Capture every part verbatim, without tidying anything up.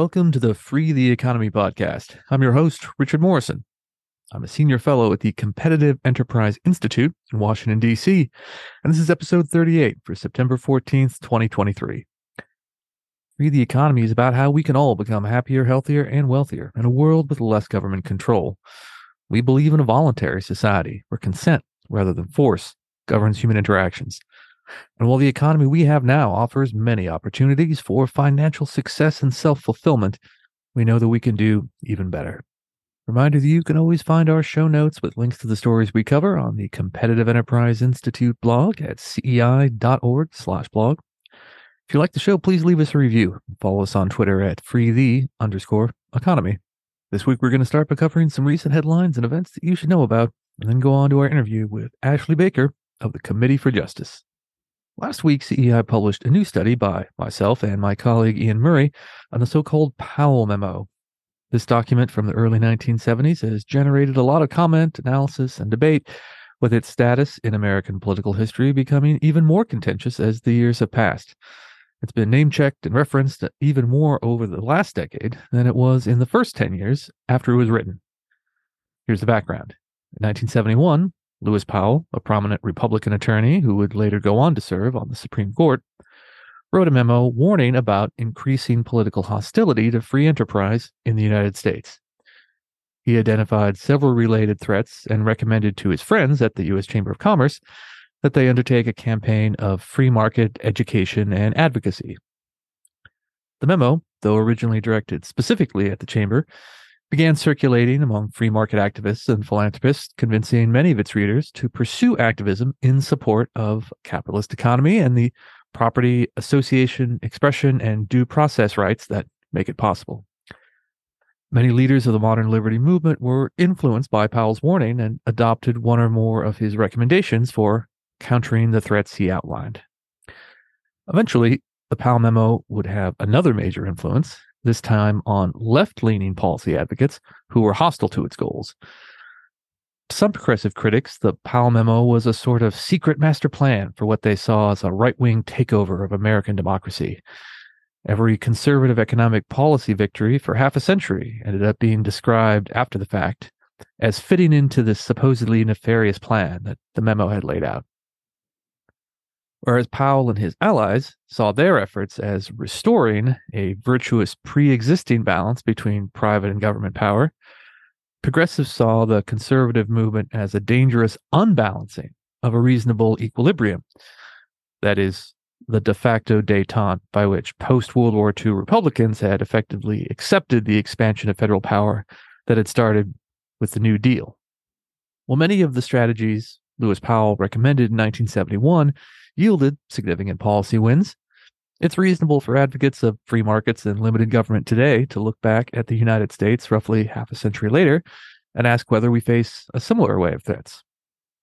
Welcome to the Free the Economy podcast. I'm your host, Richard Morrison. I'm a senior fellow at the Competitive Enterprise Institute in Washington, D C, and this is episode thirty-eight for September fourteenth, twenty twenty-three. Free the Economy is about how we can all become happier, healthier, and wealthier in a world with less government control. We believe in a voluntary society where consent, rather than force, governs human interactions. And while the economy we have now offers many opportunities for financial success and self-fulfillment, we know that we can do even better. Reminder that you can always find our show notes with links to the stories we cover on the Competitive Enterprise Institute blog at C E I dot org slash blog. If you like the show, please leave us a review. Follow us on Twitter at freethe underscore economy. This week, we're going to start by covering some recent headlines and events that you should know about, and then go on to our interview with Ashley Baker of the Committee for Justice. Last week, C E I published a new study by myself and my colleague Ian Murray on the so-called Powell Memo. This document from the early nineteen seventies has generated a lot of comment, analysis, and debate, with its status in American political history becoming even more contentious as the years have passed. It's been name-checked and referenced even more over the last decade than it was in the first ten years after it was written. Here's the background. In nineteen seventy-one, Lewis Powell, a prominent Republican attorney who would later go on to serve on the Supreme Court, wrote a memo warning about increasing political hostility to free enterprise in the United States. He identified several related threats and recommended to his friends at the U S Chamber of Commerce that they undertake a campaign of free market education and advocacy. The memo, though originally directed specifically at the Chamber, began circulating among free market activists and philanthropists, convincing many of its readers to pursue activism in support of capitalist economy and the property, association, expression, and due process rights that make it possible. Many leaders of the modern liberty movement were influenced by Powell's warning and adopted one or more of his recommendations for countering the threats he outlined. Eventually, the Powell Memo would have another major influence, this time on left-leaning policy advocates who were hostile to its goals. To some progressive critics, the Powell Memo was a sort of secret master plan for what they saw as a right-wing takeover of American democracy. Every conservative economic policy victory for half a century ended up being described after the fact as fitting into this supposedly nefarious plan that the memo had laid out. Whereas Powell and his allies saw their efforts as restoring a virtuous pre-existing balance between private and government power, progressives saw the conservative movement as a dangerous unbalancing of a reasonable equilibrium, that is, the de facto détente by which post-World War Two Republicans had effectively accepted the expansion of federal power that had started with the New Deal. While many of the strategies Lewis Powell recommended in nineteen seventy-one yielded significant policy wins, it's reasonable for advocates of free markets and limited government today to look back at the United States roughly half a century later and ask whether we face a similar wave of threats.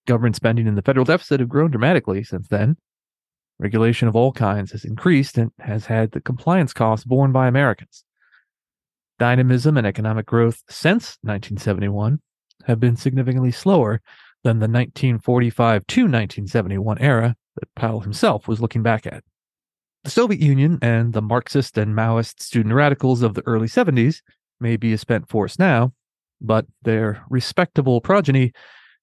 Government spending and the federal deficit have grown dramatically since then. Regulation of all kinds has increased and has had the compliance costs borne by Americans. Dynamism and economic growth since nineteen seventy-one have been significantly slower than the nineteen forty-five to nineteen seventy-one era that Powell himself was looking back at. The Soviet Union and the Marxist and Maoist student radicals of the early seventies may be a spent force now, but their respectable progeny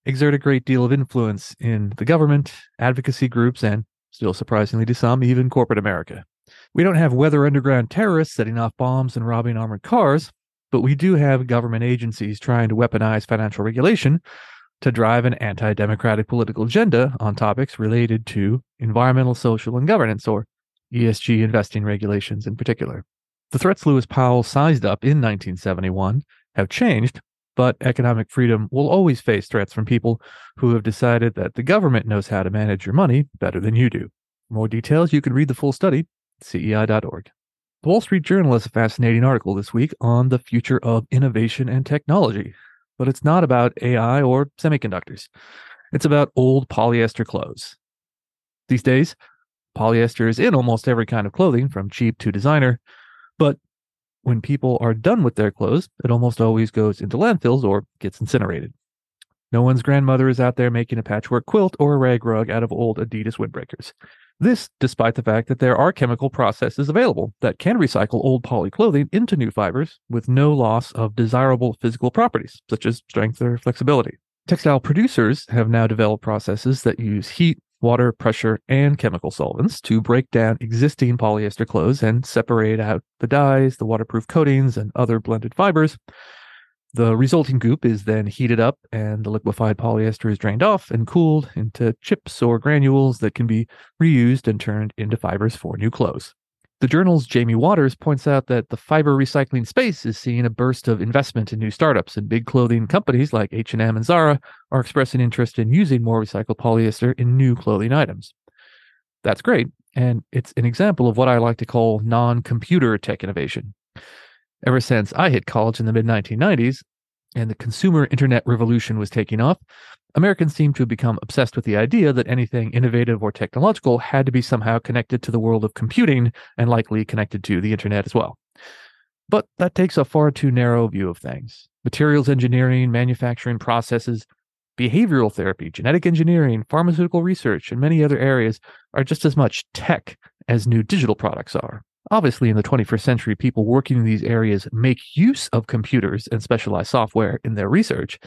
exert a great deal of influence in the government, advocacy groups, and, still surprisingly to some, even corporate America. We don't have Weather Underground terrorists setting off bombs and robbing armored cars, but we do have government agencies trying to weaponize financial regulation to drive an anti-democratic political agenda on topics related to environmental, social, and governance, or E S G investing regulations in particular. The threats Lewis Powell sized up in nineteen seventy-one have changed, but economic freedom will always face threats from people who have decided that the government knows how to manage your money better than you do. For more details, you can read the full study at C E I dot org. The Wall Street Journal has a fascinating article this week on the future of innovation and technology. But it's not about A I or semiconductors. It's about old polyester clothes. These days, polyester is in almost every kind of clothing, from cheap to designer. But when people are done with their clothes, it almost always goes into landfills or gets incinerated. No one's grandmother is out there making a patchwork quilt or a rag rug out of old Adidas windbreakers. This despite the fact that there are chemical processes available that can recycle old polyclothing into new fibers with no loss of desirable physical properties, such as strength or flexibility. Textile producers have now developed processes that use heat, water, pressure, and chemical solvents to break down existing polyester clothes and separate out the dyes, the waterproof coatings, and other blended fibers. The resulting goop is then heated up and the liquefied polyester is drained off and cooled into chips or granules that can be reused and turned into fibers for new clothes. The journal's Jamie Waters points out that the fiber recycling space is seeing a burst of investment in new startups, and big clothing companies like H and M and Zara are expressing interest in using more recycled polyester in new clothing items. That's great, and it's an example of what I like to call non-computer tech innovation. Ever since I hit college in the mid nineteen nineties and the consumer internet revolution was taking off, Americans seemed to have become obsessed with the idea that anything innovative or technological had to be somehow connected to the world of computing and likely connected to the internet as well. But that takes a far too narrow view of things. Materials engineering, manufacturing processes, behavioral therapy, genetic engineering, pharmaceutical research, and many other areas are just as much tech as new digital products are. Obviously, in the twenty-first century, people working in these areas make use of computers and specialized software in their research,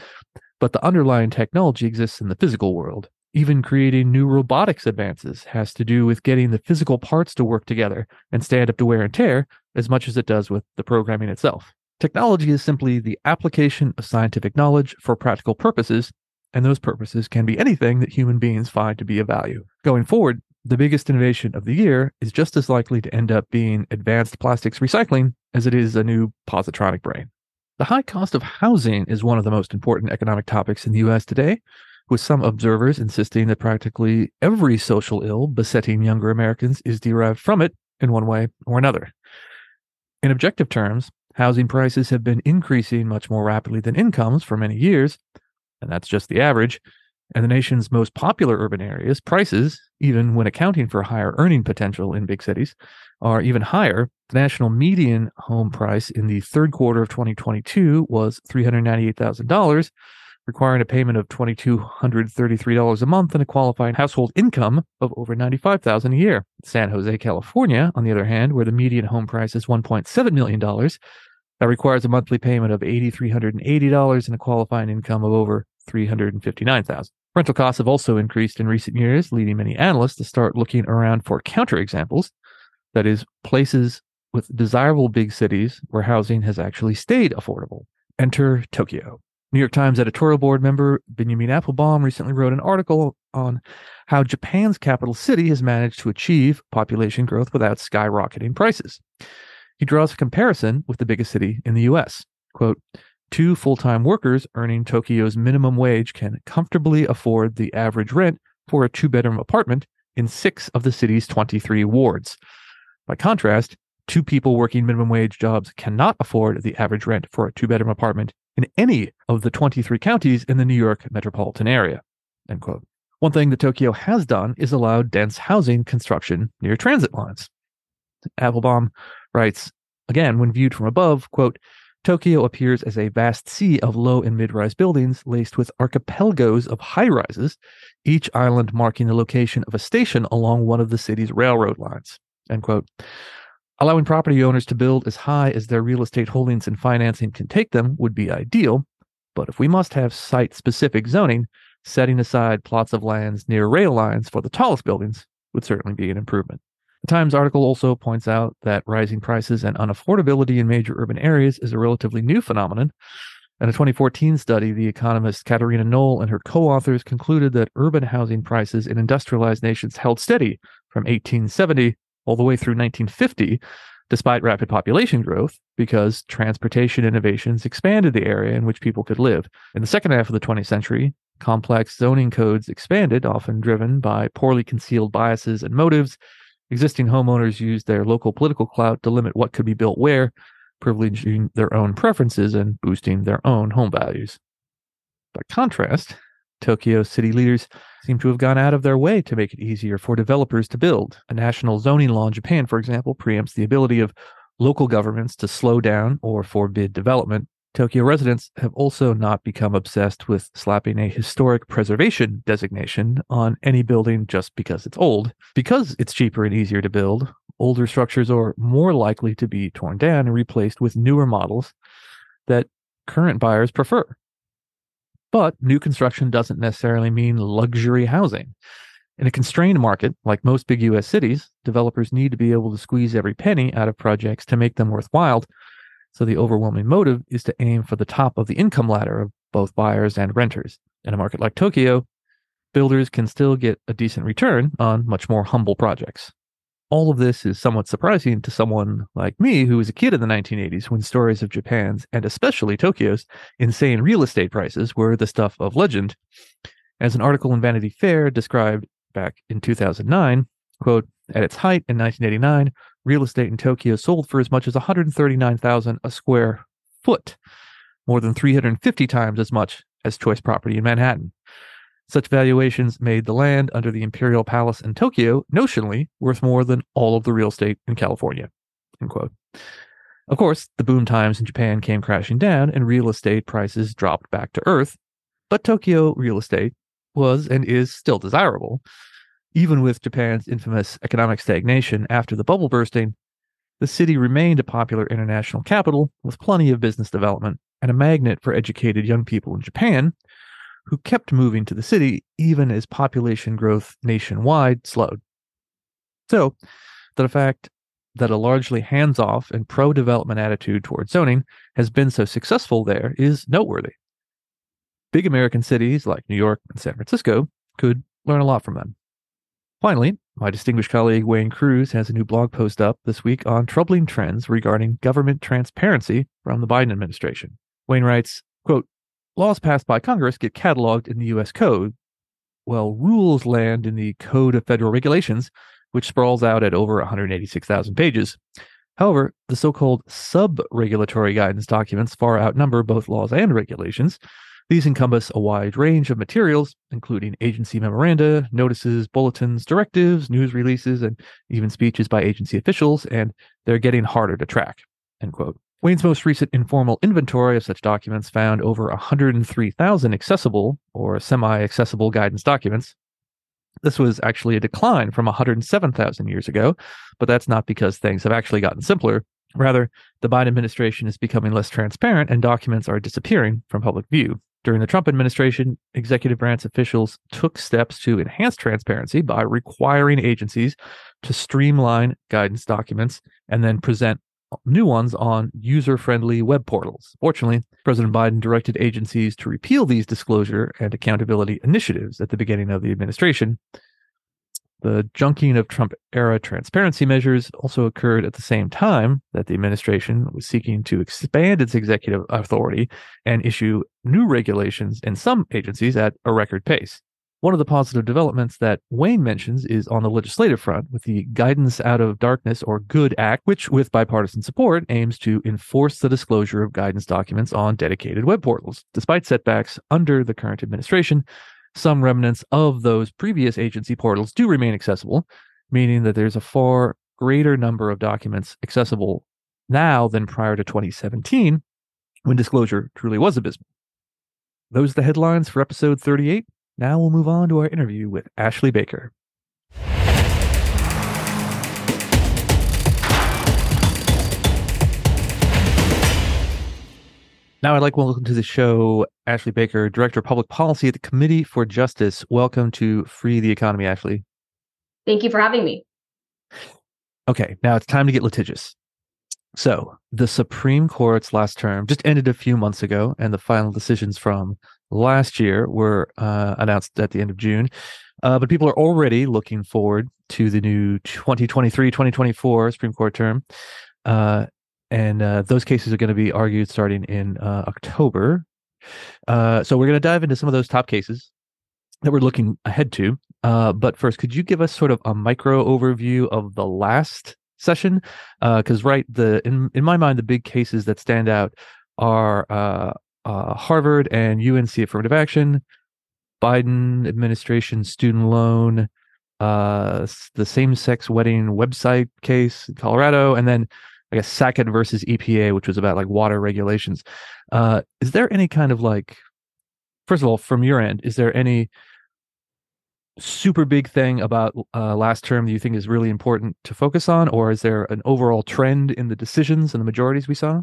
but the underlying technology exists in the physical world. Even creating new robotics advances has to do with getting the physical parts to work together and stand up to wear and tear as much as it does with the programming itself. Technology is simply the application of scientific knowledge for practical purposes, and those purposes can be anything that human beings find to be of value. Going forward, the biggest innovation of the year is just as likely to end up being advanced plastics recycling as it is a new positronic brain. The high cost of housing is one of the most important economic topics in the U S today, with some observers insisting that practically every social ill besetting younger Americans is derived from it in one way or another. In objective terms, housing prices have been increasing much more rapidly than incomes for many years, and that's just the average. In the nation's most popular urban areas, prices, even when accounting for higher earning potential in big cities, are even higher. The national median home price in the third quarter of twenty twenty-two was three hundred ninety-eight thousand dollars, requiring a payment of two thousand two hundred thirty-three dollars a month and a qualifying household income of over ninety-five thousand dollars a year. San Jose, California, on the other hand, where the median home price is one point seven million dollars, that requires a monthly payment of eight thousand three hundred eighty dollars and a qualifying income of over three hundred fifty-nine thousand dollars. Rental costs have also increased in recent years, leading many analysts to start looking around for counterexamples, that is, places with desirable big cities where housing has actually stayed affordable. Enter Tokyo. New York Times editorial board member Benjamin Applebaum recently wrote an article on how Japan's capital city has managed to achieve population growth without skyrocketing prices. He draws a comparison with the biggest city in the U S. Quote, "Two full-time workers earning Tokyo's minimum wage can comfortably afford the average rent for a two-bedroom apartment in six of the city's twenty-three wards. By contrast, two people working minimum wage jobs cannot afford the average rent for a two-bedroom apartment in any of the twenty-three counties in the New York metropolitan area." End quote. One thing that Tokyo has done is allow dense housing construction near transit lines. Applebaum writes, again, when viewed from above, quote, "Tokyo appears as a vast sea of low and mid-rise buildings laced with archipelagos of high-rises, each island marking the location of a station along one of the city's railroad lines." End quote. Allowing property owners to build as high as their real estate holdings and financing can take them would be ideal, but if we must have site-specific zoning, setting aside plots of lands near rail lines for the tallest buildings would certainly be an improvement. The Times article also points out that rising prices and unaffordability in major urban areas is a relatively new phenomenon. In a twenty fourteen study, the economist Katerina Knoll and her co-authors concluded that urban housing prices in industrialized nations held steady from eighteen seventy all the way through nineteen fifty, despite rapid population growth, because transportation innovations expanded the area in which people could live. In the second half of the twentieth century, complex zoning codes expanded, often driven by poorly concealed biases and motives. Existing homeowners used their local political clout to limit what could be built where, privileging their own preferences and boosting their own home values. By contrast, Tokyo city leaders seem to have gone out of their way to make it easier for developers to build. A national zoning law in Japan, for example, preempts the ability of local governments to slow down or forbid development. Tokyo residents have also not become obsessed with slapping a historic preservation designation on any building just because it's old. Because it's cheaper and easier to build, older structures are more likely to be torn down and replaced with newer models that current buyers prefer. But new construction doesn't necessarily mean luxury housing. In a constrained market, like most big U S cities, developers need to be able to squeeze every penny out of projects to make them worthwhile. So the overwhelming motive is to aim for the top of the income ladder of both buyers and renters. In a market like Tokyo, builders can still get a decent return on much more humble projects. All of this is somewhat surprising to someone like me who was a kid in the nineteen eighties when stories of Japan's, and especially Tokyo's, insane real estate prices were the stuff of legend. As an article in Vanity Fair described back in two thousand nine, quote, at its height in nineteen eighty-nine, real estate in Tokyo sold for as much as one hundred thirty-nine thousand dollars a square foot, more than three hundred fifty times as much as choice property in Manhattan. Such valuations made the land under the Imperial Palace in Tokyo, notionally, worth more than all of the real estate in California, end quote. Of course, the boom times in Japan came crashing down and real estate prices dropped back to earth, but Tokyo real estate was and is still desirable. Even with Japan's infamous economic stagnation after the bubble bursting, the city remained a popular international capital with plenty of business development and a magnet for educated young people in Japan, who kept moving to the city even as population growth nationwide slowed. So, the fact that a largely hands-off and pro-development attitude toward zoning has been so successful there is noteworthy. Big American cities like New York and San Francisco could learn a lot from them. Finally, my distinguished colleague Wayne Cruz has a new blog post up this week on troubling trends regarding government transparency from the Biden administration. Wayne writes, quote, laws passed by Congress get cataloged in the U S Code, while rules land in the Code of Federal Regulations, which sprawls out at over one hundred eighty-six thousand pages. However, the so-called sub-regulatory guidance documents far outnumber both laws and regulations. These encompass a wide range of materials, including agency memoranda, notices, bulletins, directives, news releases, and even speeches by agency officials, and they're getting harder to track, end quote. Wayne's most recent informal inventory of such documents found over one hundred three thousand accessible or semi-accessible guidance documents. This was actually a decline from one hundred seven thousand years ago, but that's not because things have actually gotten simpler. Rather, the Biden administration is becoming less transparent and documents are disappearing from public view. During the Trump administration, executive branch officials took steps to enhance transparency by requiring agencies to streamline guidance documents and then present new ones on user-friendly web portals. Fortunately, President Biden directed agencies to repeal these disclosure and accountability initiatives at the beginning of the administration. The junking of Trump-era transparency measures also occurred at the same time that the administration was seeking to expand its executive authority and issue new regulations in some agencies at a record pace. One of the positive developments that Wayne mentions is on the legislative front with the Guidance Out of Darkness or Good Act, which with bipartisan support aims to enforce the disclosure of guidance documents on dedicated web portals. Despite setbacks under the current administration, some remnants of those previous agency portals do remain accessible, meaning that there's a far greater number of documents accessible now than prior to twenty seventeen, when disclosure truly was abysmal. Those are the headlines for episode thirty-eight. Now we'll move on to our interview with Ashley Baker. Now I'd like to welcome to the show Ashley Baker, Director of Public Policy at the Committee for Justice. Welcome to Free the Economy, Ashley. Thank you for having me. Okay, now it's time to get litigious. So the Supreme Court's last term just ended a few months ago, and the final decisions from last year were uh, announced at the end of June, uh, but people are already looking forward to the new twenty twenty-three twenty twenty-four Supreme Court term, uh, and uh, those cases are going to be argued starting in uh, October. Uh, so we're going to dive into some of those top cases that we're looking ahead to, uh, but first, could you give us sort of a micro overview of the last session? Because uh, right, the in, in my mind, the big cases that stand out are uh, Uh, Harvard and U N C affirmative action, Biden administration student loan, uh, the same-sex wedding website case in Colorado, and then I guess, Sackett versus E P A, which was about like water regulations. Uh, is there any kind of like, first of all, from your end, is there any super big thing about uh, last term that you think is really important to focus on? Or is there an overall trend in the decisions and the majorities we saw?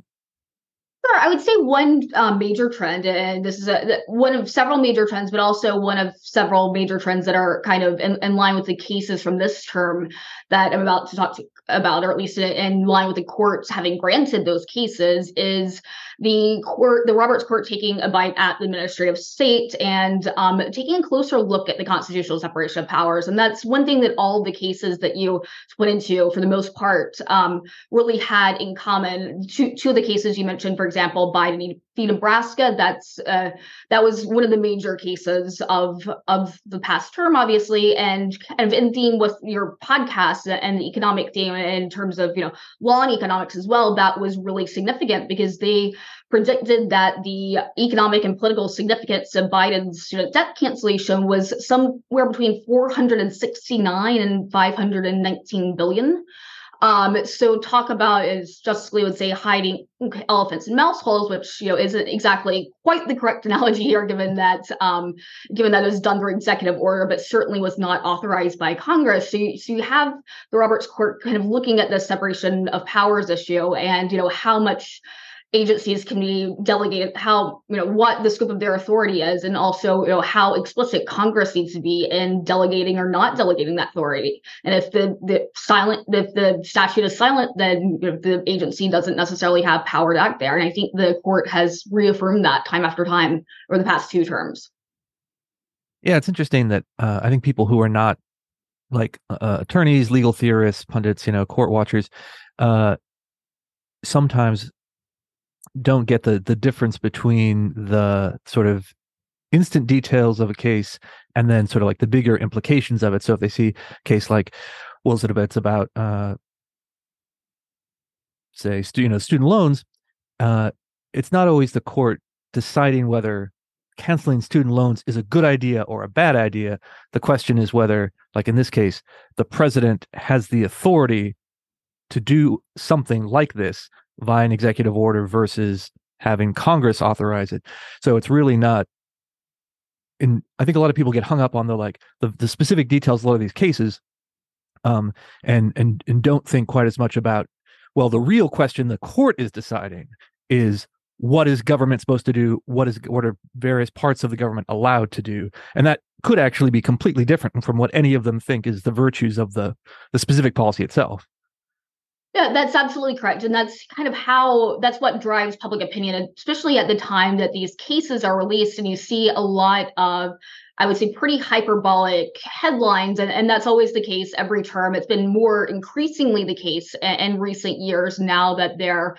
Sure. I would say one um, major trend, and this is a, one of several major trends, but also one of several major trends that are kind of in, in line with the cases from this term that I'm about to talk to, about, or at least in line with the courts having granted those cases, is the court, the Roberts Court, taking a bite at the administrative state and um, taking a closer look at the constitutional separation of powers. And that's one thing that all the cases that you went into, for the most part, um, really had in common. Two, two of the cases you mentioned, for example, Biden v. Nebraska, that's uh, that was one of the major cases of of the past term, obviously, and kind of in theme with your podcast and the economic theme in terms of, you know, law and economics as well. That was really significant because they predicted that the economic and political significance of Biden's student debt cancellation was somewhere between four hundred sixty-nine and five hundred nineteen billion. Um, so talk about, as Justice Lee would say, hiding elephants in mouse holes, which, you know, isn't exactly quite the correct analogy here, given that um, given that it was done through executive order, but certainly was not authorized by Congress. So you, so you have the Roberts Court kind of looking at the separation of powers issue and, you know, how much agencies can be delegated, how, you know, what the scope of their authority is, and also, you know, how explicit Congress needs to be in delegating or not delegating that authority. And if the, the silent, if the statute is silent, then, you know, the agency doesn't necessarily have power to act there. And I think the court has reaffirmed that time after time over the past two terms. Yeah, it's interesting that uh, I think people who are not like uh, attorneys, legal theorists, pundits, you know, court watchers, uh, sometimes don't get the the difference between the sort of instant details of a case and then sort of like the bigger implications of it. So if they see a case like, well, it's about, uh, say, stu- you know, student loans, uh, it's not always the court deciding whether canceling student loans is a good idea or a bad idea. The question is whether, like in this case, the president has the authority to do something like this via an executive order versus having Congress authorize it. So it's really not. And I think a lot of people get hung up on the like the, the specific details of a lot of these cases, um, and and and don't think quite as much about, well, the real question the court is deciding is, what is government supposed to do? What is what are various parts of the government allowed to do? And that could actually be completely different from what any of them think is the virtues of the the specific policy itself. Yeah, that's absolutely correct. And that's kind of how, that's what drives public opinion, especially at the time that these cases are released. And you see a lot of, I would say, pretty hyperbolic headlines. And, and that's always the case every term. It's been more increasingly the case in, in recent years now that they're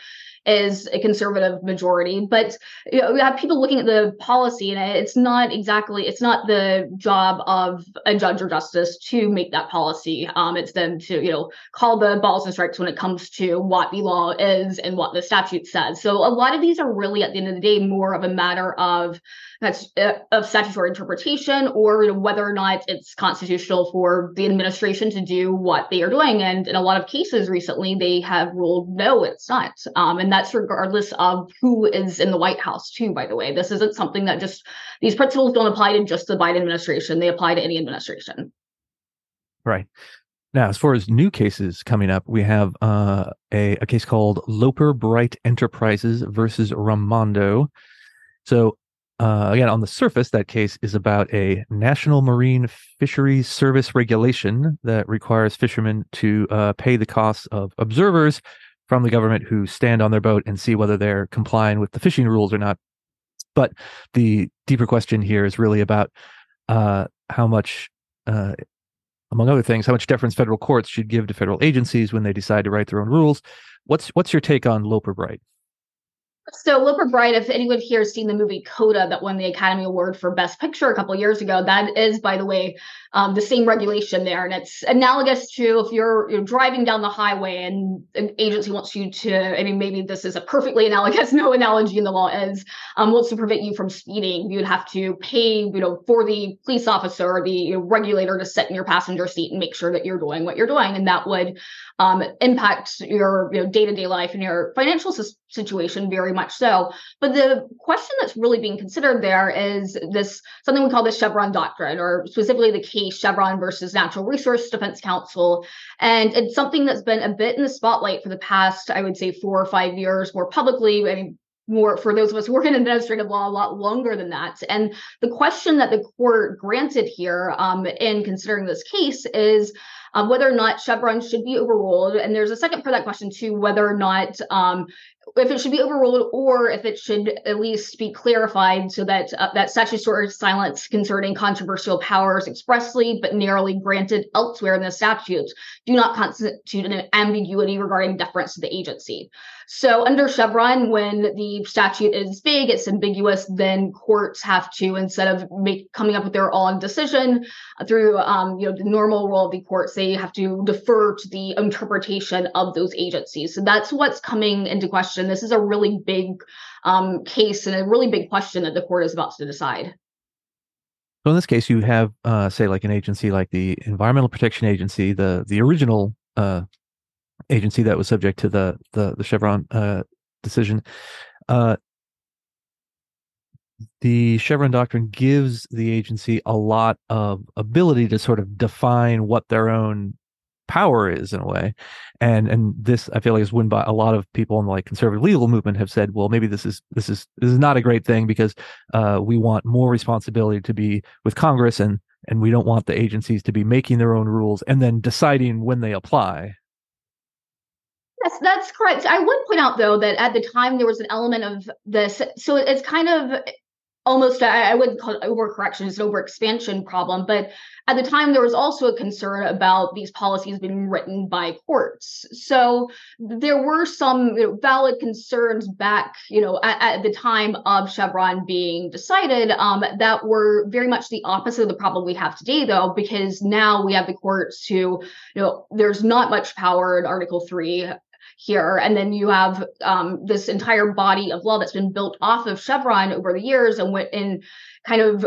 is a conservative majority, but, you know, we have people looking at the policy, and it's not exactly, it's not the job of a judge or justice to make that policy. Um, it's them to, you know, call the balls and strikes when it comes to what the law is and what the statute says. So a lot of these are really, at the end of the day, more of a matter of that's of statutory interpretation, or, you know, whether or not it's constitutional for the administration to do what they are doing. And in a lot of cases recently, they have ruled, no, it's not. Um, and that's regardless of who is in the White House, too, by the way. This isn't something that just, these principles don't apply to just the Biden administration. They apply to any administration. Right. Now, as far as new cases coming up, we have uh, a, a case called Loper Bright Enterprises versus Raimondo. So, Uh, again, on the surface, that case is about a National Marine Fisheries Service regulation that requires fishermen to uh, pay the costs of observers from the government who stand on their boat and see whether they're complying with the fishing rules or not. But the deeper question here is really about uh, how much, uh, among other things, how much deference federal courts should give to federal agencies when they decide to write their own rules. What's what's your take on Loper Bright? So look or bright, if anyone here has seen the movie CODA that won the Academy Award for Best Picture a couple of years ago, that is, by the way, um, the same regulation there. And it's analogous to if you're, you're driving down the highway and an agency wants you to, I mean, maybe this is a perfectly analogous, no analogy in the law is, um, wants to prevent you from speeding. You'd have to pay, you know, for the police officer or the you know, regulator to sit in your passenger seat and make sure that you're doing what you're doing. And that would um, impact your you know, day-to-day life and your financial situation very much so. But the question that's really being considered there is this, something we call the Chevron Doctrine, or specifically the case Chevron versus Natural Resource Defense Council. And it's something that's been a bit in the spotlight for the past, I would say, four or five years more publicly. I mean, more for those of us who work in administrative law, a lot longer than that. And the question that the court granted here um, in considering this case is um, whether or not Chevron should be overruled. And there's a second part of that question, too, whether or not um, if it should be overruled or if it should at least be clarified so that uh, that statutory silence concerning controversial powers expressly but narrowly granted elsewhere in the statutes do not constitute an ambiguity regarding deference to the agency. So under Chevron, when the statute is vague, it's ambiguous, then courts have to, instead of make, coming up with their own decision through um, you know, the normal role of the courts, they have to defer to the interpretation of those agencies. So that's what's coming into question. This is a really big um, case and a really big question that the court is about to decide. So in this case, you have, uh, say, like an agency like the Environmental Protection Agency, the the original uh, agency that was subject to the the, the Chevron uh, decision. Uh, the Chevron Doctrine gives the agency a lot of ability to sort of define what their own power is, in a way, and and this I feel like is won by a lot of people in the like conservative legal movement have said, well, maybe this is this is this is not a great thing because uh, we want more responsibility to be with Congress, and and we don't want the agencies to be making their own rules and then deciding when they apply. Yes, that's correct. I would point out though that at the time there was an element of this, so it's kind of almost a, I wouldn't call it overcorrection, it's an overexpansion problem, but at the time, there was also a concern about these policies being written by courts. So there were some you know, valid concerns back, you know, at, at the time of Chevron being decided um, that were very much the opposite of the problem we have today, though, because now we have the courts who, you know, there's not much power in Article three here. And then you have um, this entire body of law that's been built off of Chevron over the years and went in kind of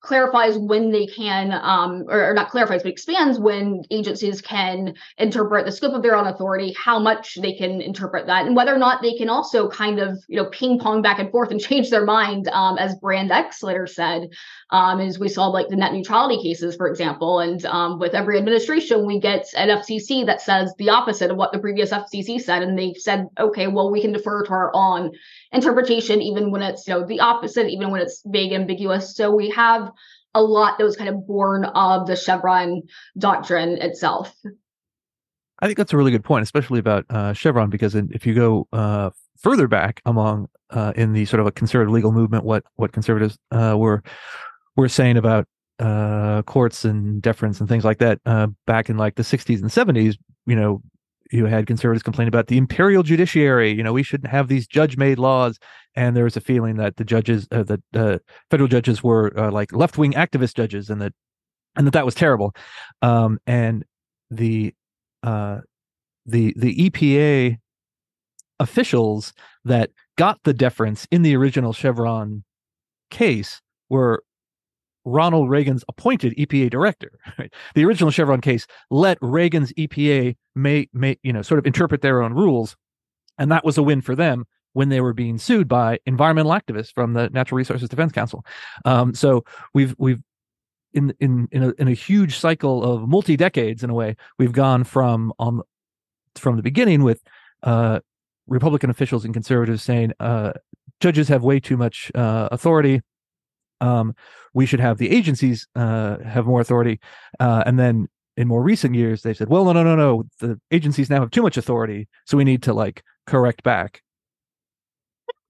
clarifies when they can, um, or, or not clarifies, but expands when agencies can interpret the scope of their own authority, how much they can interpret that, and whether or not they can also kind of, you know, ping pong back and forth and change their mind, um, as Brand X later said, um, as we saw, like the net neutrality cases, for example, and um, with every administration, we get an F C C that says the opposite of what the previous F C C said, and they said, okay, well, we can defer to our own interpretation, even when it's, you know, the opposite, even when it's vague, ambiguous. So we have a lot that was kind of born of the Chevron doctrine itself. I think that's a really good point, especially about uh, Chevron, because if you go uh, further back among uh, in the sort of a conservative legal movement, what what conservatives uh, were were saying about uh, courts and deference and things like that uh, back in like the sixties and seventies, you know, you had conservatives complain about the imperial judiciary. You know, we shouldn't have these judge-made laws. And there was a feeling that the judges, uh, the uh, federal judges were uh, like left-wing activist judges, and that and that, that was terrible. Um, and the uh, the the E P A officials that got the deference in the original Chevron case were Ronald Reagan's appointed E P A director. Right? The original Chevron case let Reagan's E P A may, may, you know, sort of interpret their own rules, and that was a win for them when they were being sued by environmental activists from the Natural Resources Defense Council. Um, so we've we've in in in a, in a huge cycle of multi decades in a way. We've gone from on from the beginning with uh, Republican officials and conservatives saying uh, judges have way too much uh, authority. Um, we should have the agencies uh, have more authority. Uh, and then in more recent years, they've said, well, no, no, no, no. The agencies now have too much authority. So we need to like correct back.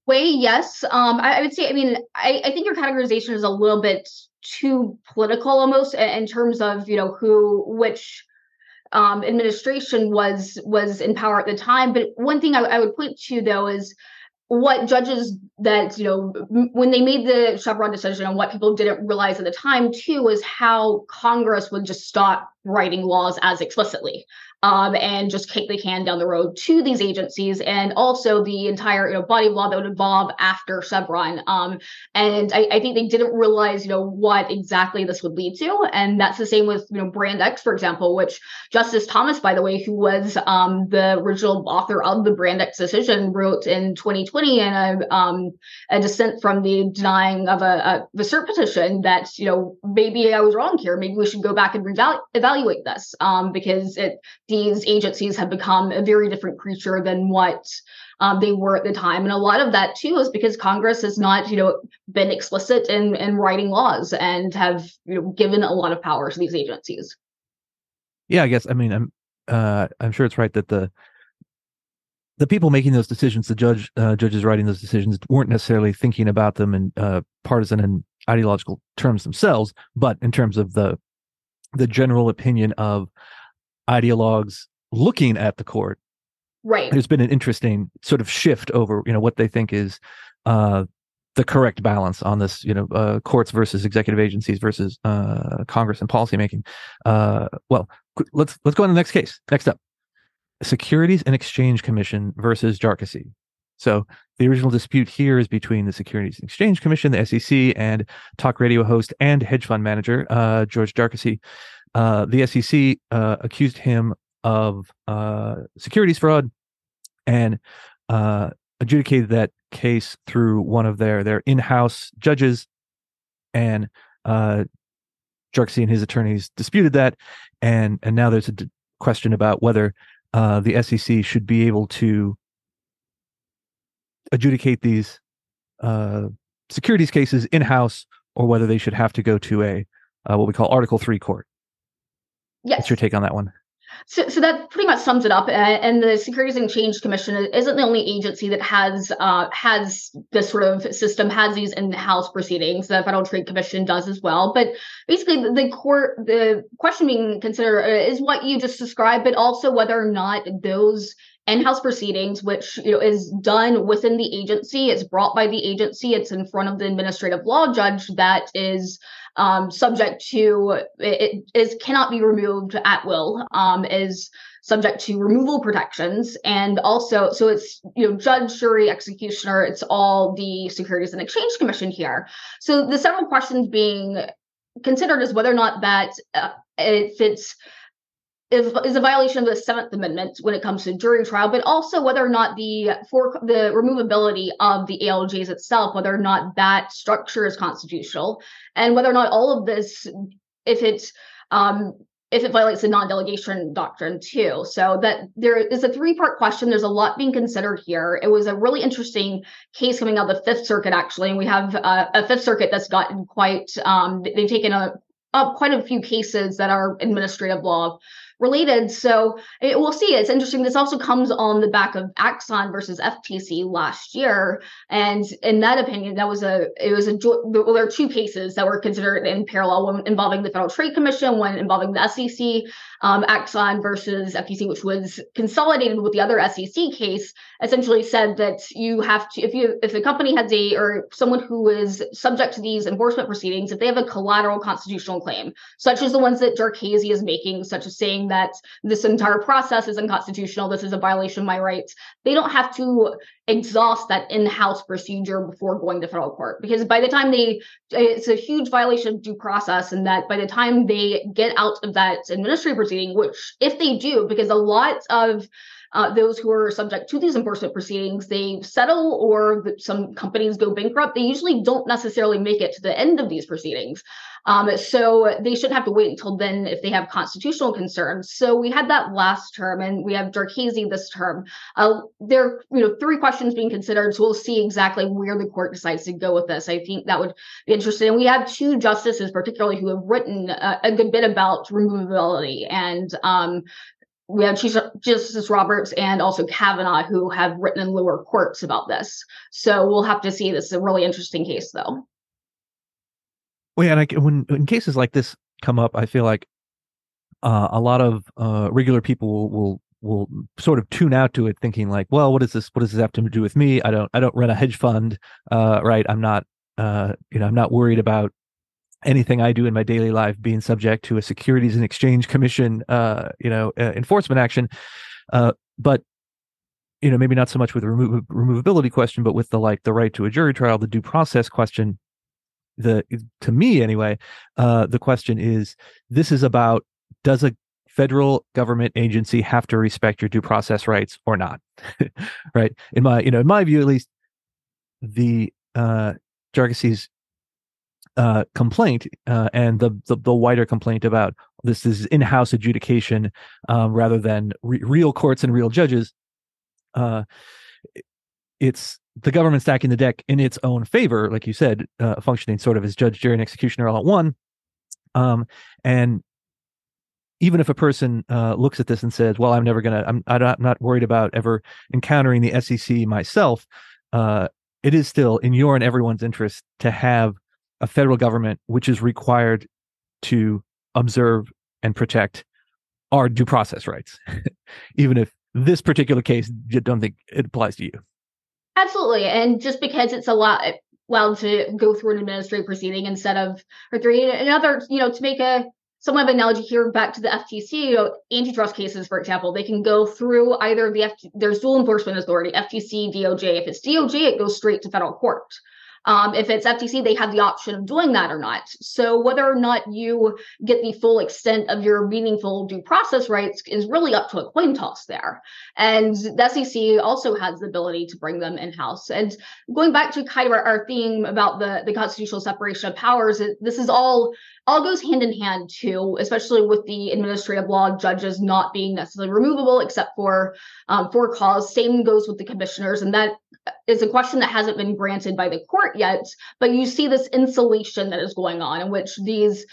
Way, yes. Um, I, I would say, I mean, I, I think your categorization is a little bit too political almost in terms of, you know, who, which um, administration was was in power at the time. But one thing I, I would point to, though, is what judges that, you know, when they made the Chevron decision, and what people didn't realize at the time, too, was how Congress would just stop writing laws as explicitly um, and just kick the can down the road to these agencies, and also the entire, you know, body of law that would evolve after Chevron. Um, and I, I think they didn't realize, you know, what exactly this would lead to. And that's the same with, you know, Brand X, for example, which Justice Thomas, by the way, who was um, the original author of the Brand X decision, wrote in twenty twenty in a, um, a dissent from the denying of a, a cert petition that, you know, maybe I was wrong here. Maybe we should go back and reevaluate evaluate this um, because it, these agencies have become a very different creature than what um, they were at the time. And a lot of that, too, is because Congress has not, you know, been explicit in, in writing laws and have, you know, given a lot of power to these agencies. Yeah, I guess. I mean, I'm uh, I'm sure it's right that the the people making those decisions, the judge uh, judges writing those decisions, weren't necessarily thinking about them in uh, partisan and ideological terms themselves, but in terms of the the general opinion of ideologues looking at the court. Right. There's been an interesting sort of shift over, you know, what they think is uh, the correct balance on this, you know, uh, courts versus executive agencies versus uh, Congress and policymaking. Uh, well, let's let's go on to the next case. Next up, Securities and Exchange Commission versus Jarkissi. So the original dispute here is between the Securities and Exchange Commission, the S E C, and talk radio host and hedge fund manager, uh, George Jarkissi. Uh, the S E C uh, accused him of uh, securities fraud and uh, adjudicated that case through one of their, their in-house judges. And uh, Jarkissi and his attorneys disputed that. And, and now there's a d- question about whether uh, the S E C should be able to adjudicate these uh, securities cases in-house, or whether they should have to go to a uh, what we call Article three court. Yes. What's your take on that one? So, so that pretty much sums it up. And the Securities and Exchange Commission isn't the only agency that has uh, has this sort of system, has these in-house proceedings. The Federal Trade Commission does as well. But basically, the court, the question being considered is what you just described, but also whether or not those in-house proceedings, which, you know, is done within the agency, it's brought by the agency, it's in front of the administrative law judge that is um, subject to, it is cannot be removed at will, um, is subject to removal protections. And also, so it's, you know, judge, jury, executioner, it's all the Securities and Exchange Commission here. So the several questions being considered is whether or not that uh, if it's, is a violation of the Seventh Amendment when it comes to jury trial, but also whether or not the for the removability of the A L Js itself, whether or not that structure is constitutional, and whether or not all of this, if it's um, if it violates the non-delegation doctrine too. So that there is a three-part question. There's a lot being considered here. It was a really interesting case coming out of the Fifth Circuit, actually, and we have uh, a Fifth Circuit that's gotten quite. Um, they've taken a, up quite a few cases that are administrative law related. So it, we'll see. It's interesting. This also comes on the back of Axon versus F T C last year. And in that opinion, that was a, it was a, well, there are two cases that were considered in parallel, one involving the Federal Trade Commission, one involving the S E C, um, Axon versus F T C, which was consolidated with the other S E C case, essentially said that you have to, if you, if a company has a, or someone who is subject to these enforcement proceedings, if they have a collateral constitutional claim, such as the ones that Jarkissi is making, such as saying that this entire process is unconstitutional, this is a violation of my rights, they don't have to exhaust that in-house procedure before going to federal court. Because by the time they, it's a huge violation of due process, and that by the time they get out of that administrative proceeding, which if they do, because a lot of Uh, those who are subject to these enforcement proceedings, they settle or some companies go bankrupt. They usually don't necessarily make it to the end of these proceedings. Um, so they shouldn't have to wait until then if they have constitutional concerns. So we had that last term, and we have Jarkissi this term. Uh, there are, you know, three questions being considered, so we'll see exactly where the court decides to go with this. I think that would be interesting. And we have two justices particularly who have written a, a good bit about removability, and um we have Chief Justice Roberts and also Kavanaugh, who have written in lower courts about this. So we'll have to see. This is a really interesting case, though. Well, yeah, and I, when, when cases like this come up, I feel like uh, a lot of uh, regular people will, will will sort of tune out to it, thinking like, well, what is this? What does this have to do with me? I don't, I don't run a hedge fund, uh, right? I'm not, uh, you know, I'm not worried about anything I do in my daily life being subject to a Securities and Exchange Commission, uh, you know, uh, enforcement action. Uh, but you know, maybe not so much with the remo- removability question, but with the like the right to a jury trial, the due process question. The to me anyway, uh, the question is: this is about does a federal government agency have to respect your due process rights or not? Right? In my you know in my view at least, the uh, Jargesi's uh complaint uh, and the, the the wider complaint about this is in-house adjudication um, rather than re- real courts and real judges. Uh, it's the government stacking the deck in its own favor, like you said, uh, functioning sort of as judge, jury, and executioner all at one. Um, and even if a person uh, looks at this and says, "Well, I'm never gonna, I'm, I'm not worried about ever encountering the S E C myself," uh, it is still in your and everyone's interest to have a federal government which is required to observe and protect our due process rights, even if this particular case, I don't think it applies to you. Absolutely. And just because it's a lot allowed to go through an administrative proceeding instead of or three another, you know, to make a somewhat of an analogy here back to the F T C, you know, antitrust cases, for example, they can go through either the F T C, there's dual enforcement authority, F T C, D O J. If it's D O J, it goes straight to federal court. Um, if it's F T C, they have the option of doing that or not. So whether or not you get the full extent of your meaningful due process rights is really up to a coin toss there. And the S E C also has the ability to bring them in-house. And going back to kind of our, our theme about the, the constitutional separation of powers, it, this is all, all goes hand in hand too, especially with the administrative law judges not being necessarily removable except for, um, for cause. Same goes with the commissioners. And that is a question that hasn't been granted by the court yet, but you see this insulation that is going on in which these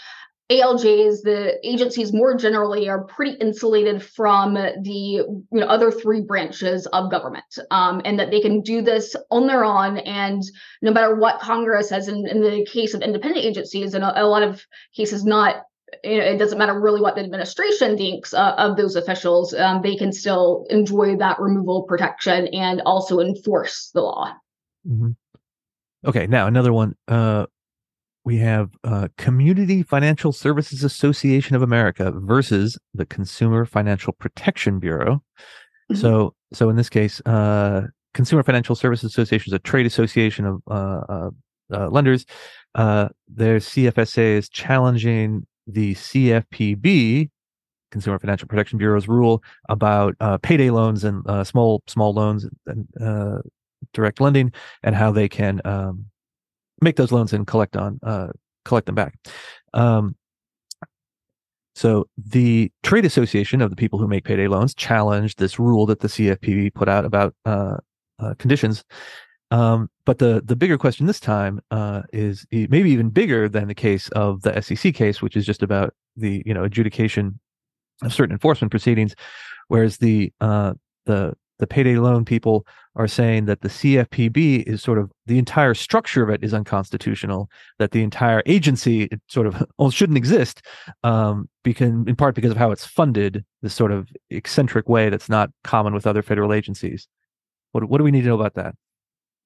A L Js, the agencies more generally, are pretty insulated from the you know, other three branches of government, um, and that they can do this on their own. And no matter what Congress has, in, in the case of independent agencies, and a, a lot of cases not, you know, it doesn't matter really what the administration thinks uh, of those officials, um, they can still enjoy that removal protection and also enforce the law. Mm-hmm. Okay, now another one. Uh... We have uh, Community Financial Services Association of America versus the Consumer Financial Protection Bureau. Mm-hmm. So, so in this case, uh, Consumer Financial Services Association is a trade association of uh, uh, lenders. Uh, their C F S A is challenging the C F P B, Consumer Financial Protection Bureau's rule about uh, payday loans and uh, small small loans and uh, direct lending, and how they can. Um, make those loans and collect on uh, collect them back. Um, so the trade association of the people who make payday loans challenged this rule that the C F P B put out about uh, uh, conditions. Um, but the the bigger question this time uh, is maybe even bigger than the case of the S E C case, which is just about the you know adjudication of certain enforcement proceedings, whereas the uh, the The payday loan people are saying that the C F P B is sort of the entire structure of it is unconstitutional, that the entire agency it sort of well, shouldn't exist, um, because, in part because of how it's funded, this sort of eccentric way that's not common with other federal agencies. What, what do we need to know about that?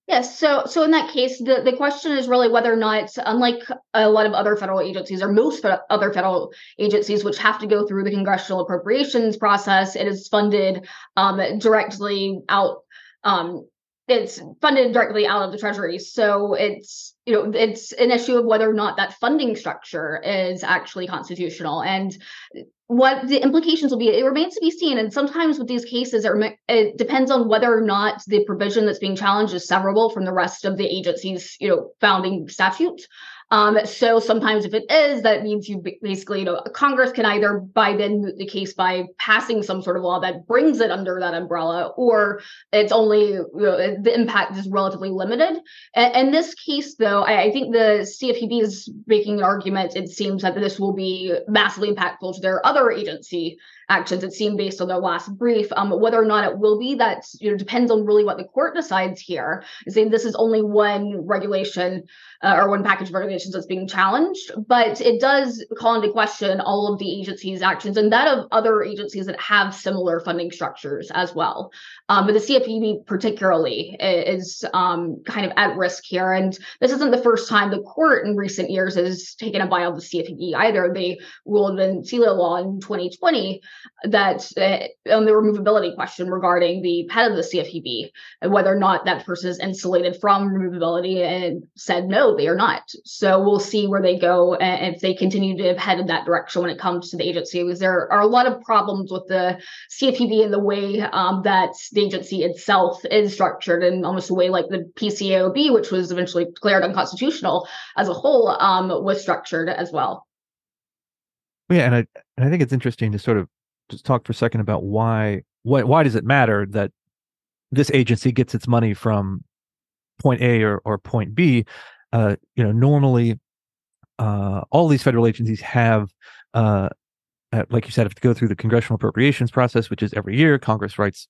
Yes. So so in that case, the, the question is really whether or not, unlike a lot of other federal agencies or most fe- other federal agencies, which have to go through the congressional appropriations process, it is funded um, directly out. Um, it's funded directly out of the Treasury. So it's you know, it's an issue of whether or not that funding structure is actually constitutional. And what the implications will be, it remains to be seen. And sometimes with these cases, it, rem- it depends on whether or not the provision that's being challenged is severable from the rest of the agency's, you know, founding statute. Um, so sometimes if it is, that means you basically, you know, Congress can either by then moot the case by passing some sort of law that brings it under that umbrella, or it's only, you know, the impact is relatively limited. A- in this case, though, I-, I think the C F P B is making an argument. It seems that this will be massively impactful to their other agency actions, it seemed, based on their last brief. Um, whether or not it will be, that you know, depends on really what the court decides here. It's saying this is only one regulation uh, or one package of regulations definitions that's being challenged, but it does call into question all of the agency's actions and that of other agencies that have similar funding structures as well. Um, but the C F P B particularly is um, kind of at risk here. And this isn't the first time the court in recent years has taken a bite of the C F P B either. They ruled in C E L A law in twenty twenty that uh, on the removability question regarding the head of the C F P B and whether or not that person is insulated from removability, and said no, they are not. So we'll see where they go and if they continue to head in that direction when it comes to the agency, because there are a lot of problems with the C F P B and the way um, that the agency itself is structured, and almost the way like the P C A O B, which was eventually declared unconstitutional as a whole, um, was structured as well. Yeah, and I and I think it's interesting to sort of just talk for a second about why why why does it matter that this agency gets its money from point A or, or point B. Uh, you know, normally uh, all these federal agencies have, uh, like you said, have to go through the congressional appropriations process, which is every year. Congress writes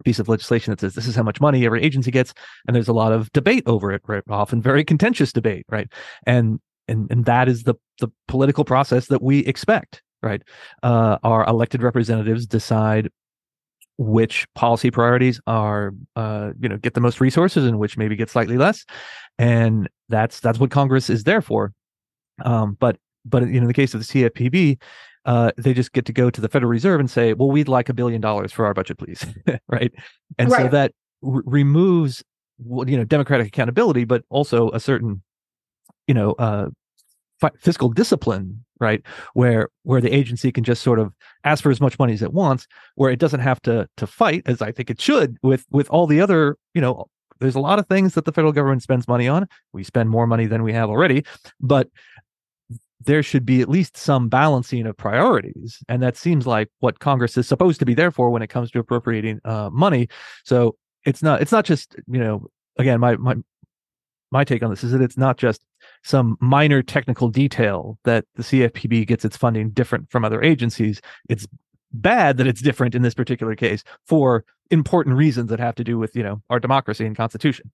a piece of legislation that says this is how much money every agency gets, and there's a lot of debate over it, right? Often very contentious debate, right? And and and that is the the political process that we expect, right? Uh, our elected representatives decide which policy priorities are, uh, you know, get the most resources and which maybe get slightly less, and that's that's what Congress is there for. Um, but but in the case of the C F P B, uh, they just get to go to the Federal Reserve and say, well, we'd like a billion dollars for our budget, please, right? And right. So that r- removes, you know, democratic accountability, but also a certain, you know, uh, f- fiscal discipline. Right, where where the agency can just sort of ask for as much money as it wants, where it doesn't have to to fight, as I think it should, with with all the other, you know, there's a lot of things that the federal government spends money on. We spend more money than we have already, but there should be at least some balancing of priorities, and that seems like what Congress is supposed to be there for when it comes to appropriating uh, money. So it's not it's not just, you know, again, my my my take on this is that it's not just some minor technical detail that the C F P B gets its funding different from other agencies. It's bad that it's different in this particular case for important reasons that have to do with, you know, our democracy and constitution.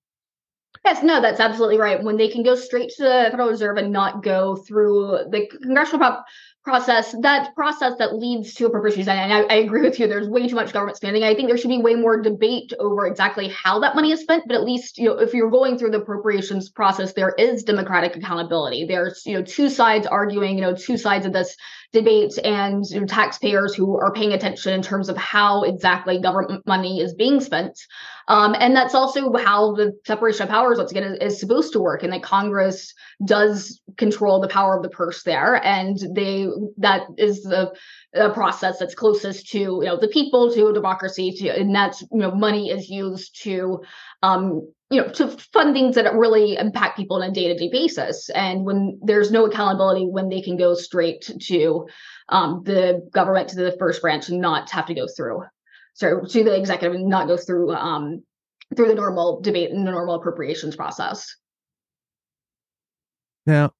Yes, no, that's absolutely right. When they can go straight to the Federal Reserve and not go through the congressional prop- process, that process that leads to appropriations. And I, I agree with you, there's way too much government spending. I think there should be way more debate over exactly how that money is spent. But at least, you know, if you're going through the appropriations process, there is democratic accountability. There's, you know, two sides arguing, you know, two sides of this debate, and, you know, taxpayers who are paying attention in terms of how exactly government money is being spent. Um, and that's also how the separation of powers, once again, is, is supposed to work, and that Congress does control the power of the purse there. And they that is the, the process that's closest to, you know, the people, to democracy, to, and that's, you know, money is used to, um, you know, to fund things that really impact people on a day-to-day basis. And when there's no accountability, when they can go straight to um, the government, to the first branch, and not have to go through, sorry, to the executive, and not go through um, through the normal debate and the normal appropriations process. Now,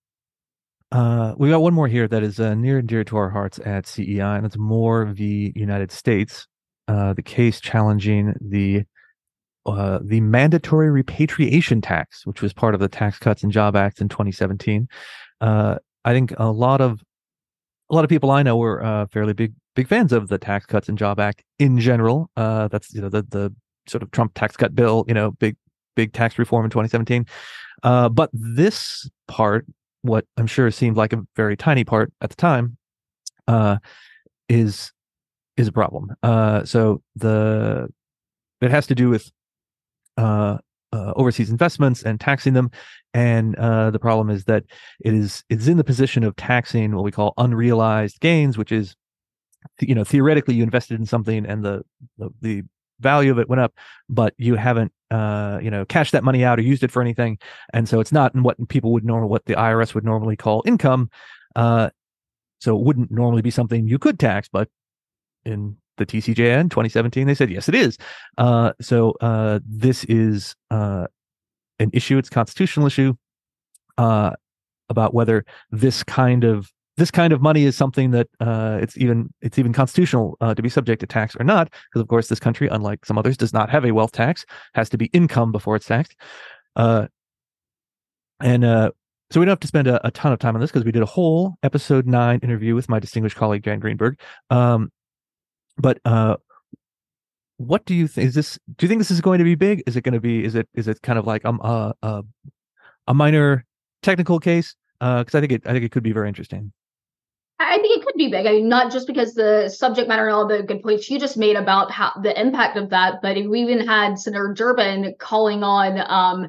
uh, we got one more here that is uh, near and dear to our hearts at C E I, and it's Moore v. United States, uh, the case challenging the Uh, the mandatory repatriation tax, which was part of the Tax Cuts and Jobs Act in twenty seventeen. Uh, I think a lot of a lot of people I know were uh, fairly big big fans of the Tax Cuts and Jobs Act in general. Uh, that's, you know, the the sort of Trump tax cut bill, you know, big big tax reform in twenty seventeen. Uh, but this part, what I'm sure seemed like a very tiny part at the time, uh, is is a problem. Uh, so the it has to do with Uh, uh, overseas investments and taxing them, and uh, the problem is that it is it's in the position of taxing what we call unrealized gains, which is, you know, theoretically you invested in something and the the, the value of it went up, but you haven't uh, you know cashed that money out or used it for anything, and so it's not in what people would normal what the I R S would normally call income, uh, so it wouldn't normally be something you could tax, but in the T C J N twenty seventeen, they said, yes, it is. Uh, so uh, this is uh, an issue. It's a constitutional issue uh, about whether this kind of this kind of money is something that uh, it's even it's even constitutional uh, to be subject to tax or not. Because, of course, this country, unlike some others, does not have a wealth tax. It has to be income before it's taxed. Uh, and uh, So we don't have to spend a, a ton of time on this because we did a whole episode nine interview with my distinguished colleague, Dan Greenberg. Um, but uh, what do you think? Is this, do you think this is going to be big? Is it going to be, is it, is it kind of like um, uh, uh, a minor technical case? Because uh, I think it, I think it could be very interesting. I think it could be big. I mean, not just because the subject matter and all the good points you just made about how the impact of that, but we even had Senator Durbin calling on, um,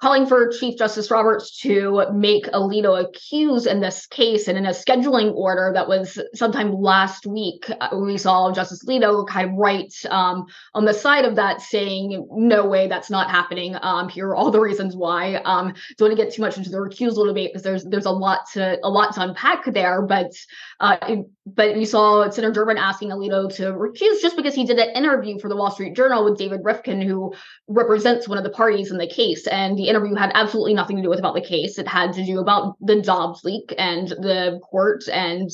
calling for Chief Justice Roberts to make Alito accused in this case, and in a scheduling order that was sometime last week, we saw Justice Alito kind of write um, on the side of that saying, no way, that's not happening. Um, here are all the reasons why. Um, don't want to get too much into the recusal debate because there's there's a lot to a lot to unpack there, but uh, it, but you saw Senator Durbin asking Alito to recuse just because he did an interview for the Wall Street Journal with David Rifkin, who represents one of the parties in the case, and the interview had absolutely nothing to do with about the case. It had to do about the Dobbs leak and the court and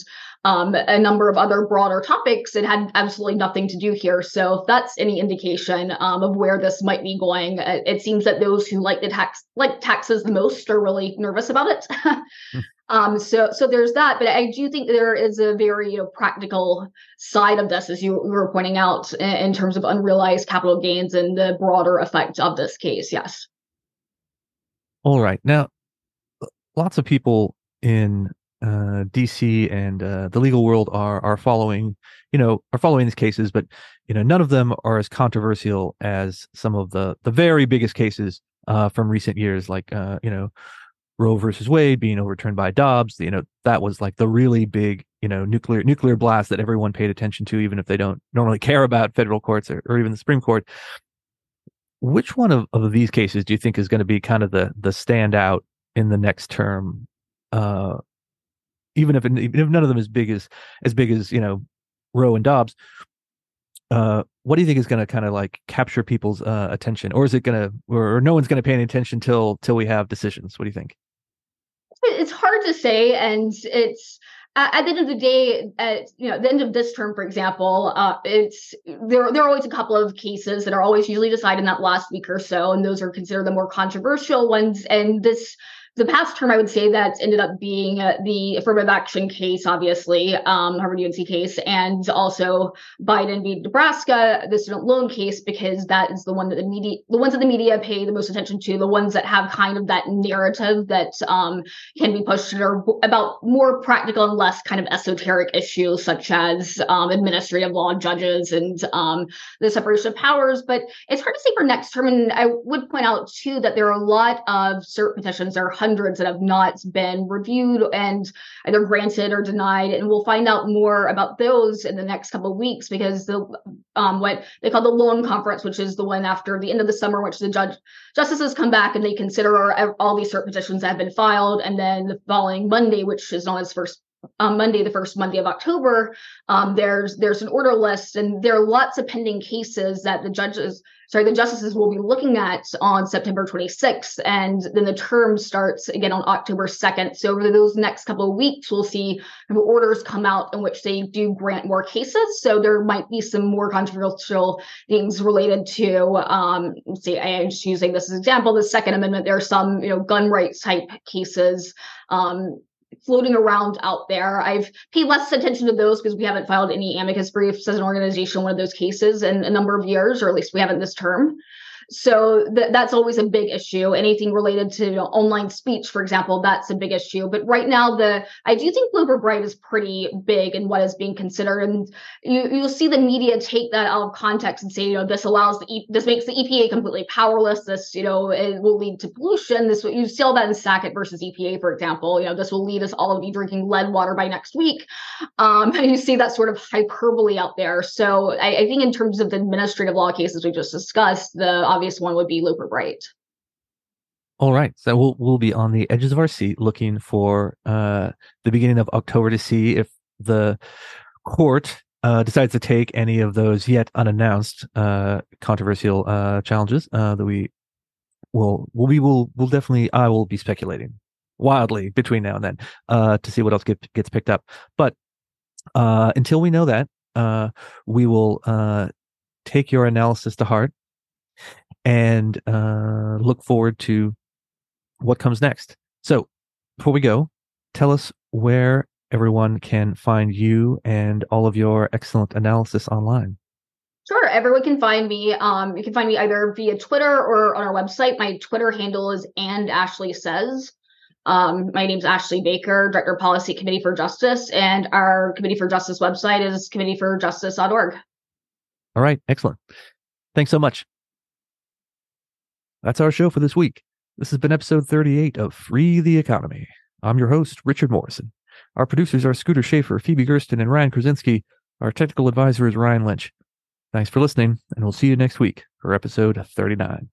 um, a number of other broader topics. It had absolutely nothing to do here. So if that's any indication um, of where this might be going, it, it seems that those who like the tax like taxes the most are really nervous about it. mm. Um, so, so there's that, but I do think there is a very, you know, practical side of this, as you, you were pointing out, in, in terms of unrealized capital gains and the broader effect of this case. Yes. All right. Now, lots of people in uh, D C and uh, the legal world are are following, you know, are following these cases, but you know, none of them are as controversial as some of the the very biggest cases uh, from recent years, like uh, you know, Roe versus Wade being overturned by Dobbs. You know, that was like the really big, you know, nuclear nuclear blast that everyone paid attention to, even if they don't normally care about federal courts or, or even the Supreme Court. Which one of, of these cases do you think is going to be kind of the the standout in the next term, uh, even if even if none of them is big as as big as you know Roe and Dobbs? Uh, what do you think is going to kind of like capture people's uh, attention, or is it going to, or no one's going to pay any attention till till we have decisions? What do you think? It's hard to say, and it's. At the end of the day, at you know, the end of this term, for example, uh, it's there. There are always a couple of cases that are always usually decided in that last week or so, and those are considered the more controversial ones. And this, the past term, I would say that ended up being uh, the affirmative action case, obviously, um, Harvard U N C case, and also Biden v. Nebraska, the student loan case, because that is the one that the media, the ones that the media pay the most attention to, the ones that have kind of that narrative that um, can be pushed that are about more practical and less kind of esoteric issues such as um, administrative law, judges, and um, the separation of powers. But it's hard to say for next term. And I would point out, too, that there are a lot of cert petitions. There are hundreds that have not been reviewed and either granted or denied. And we'll find out more about those in the next couple of weeks, because the um, what they call the loan conference, which is the one after the end of the summer, which the judge justices come back and they consider all these cert petitions that have been filed. And then the following Monday, which is known as first Um, Monday, the first Monday of October, um, there's there's an order list, and there are lots of pending cases that the judges, sorry, the justices will be looking at on September twenty-sixth, and then the term starts again on October second. So over those next couple of weeks, we'll see orders come out in which they do grant more cases. So there might be some more controversial things related to, um, let's see, I'm just using this as an example, the Second Amendment. There are some, you know, gun rights type cases. Um, floating around out there. I've paid less attention to those because we haven't filed any amicus briefs as an organization, one of those cases in a number of years, or at least we haven't this term. So th- that's always a big issue. Anything related to, you know, online speech, for example, that's a big issue. But right now, the I do think Bloomberg Bright is pretty big in what is being considered, and you, you'll see the media take that out of context and say, you know, this allows the e- this makes the E P A completely powerless. This, you know, it will lead to pollution. This you see all that in Sackett versus E P A, for example. You know, this will lead us all to be drinking lead water by next week. Um, and you see that sort of hyperbole out there. So I, I think in terms of the administrative law cases we just discussed, the obvious one would be Looper Bright. All right, so we'll we'll be on the edges of our seat, looking for uh, the beginning of October to see if the court uh, decides to take any of those yet unannounced uh, controversial uh, challenges uh, that we will will we will will definitely I will be speculating wildly between now and then uh, to see what else get, gets picked up. But uh, until we know that, uh, we will uh, take your analysis to heart and uh, look forward to what comes next. So Before we go, tell us where everyone can find you and all of your excellent analysis online. Sure. Everyone can find me. Um, you can find me either via Twitter or on our website. My Twitter handle is and Ashley says. Um, my name's Ashley Baker, Director of Policy, Committee for Justice, and our Committee for Justice website is committee for justice dot org. All right. Excellent. Thanks so much. That's our show for this week. This has been episode thirty-eight of Free the Economy. I'm your host, Richard Morrison. Our producers are Scooter Schaefer, Phoebe Gersten, and Ryan Krasinski. Our technical advisor is Ryan Lynch. Thanks for listening, and we'll see you next week for episode thirty-nine.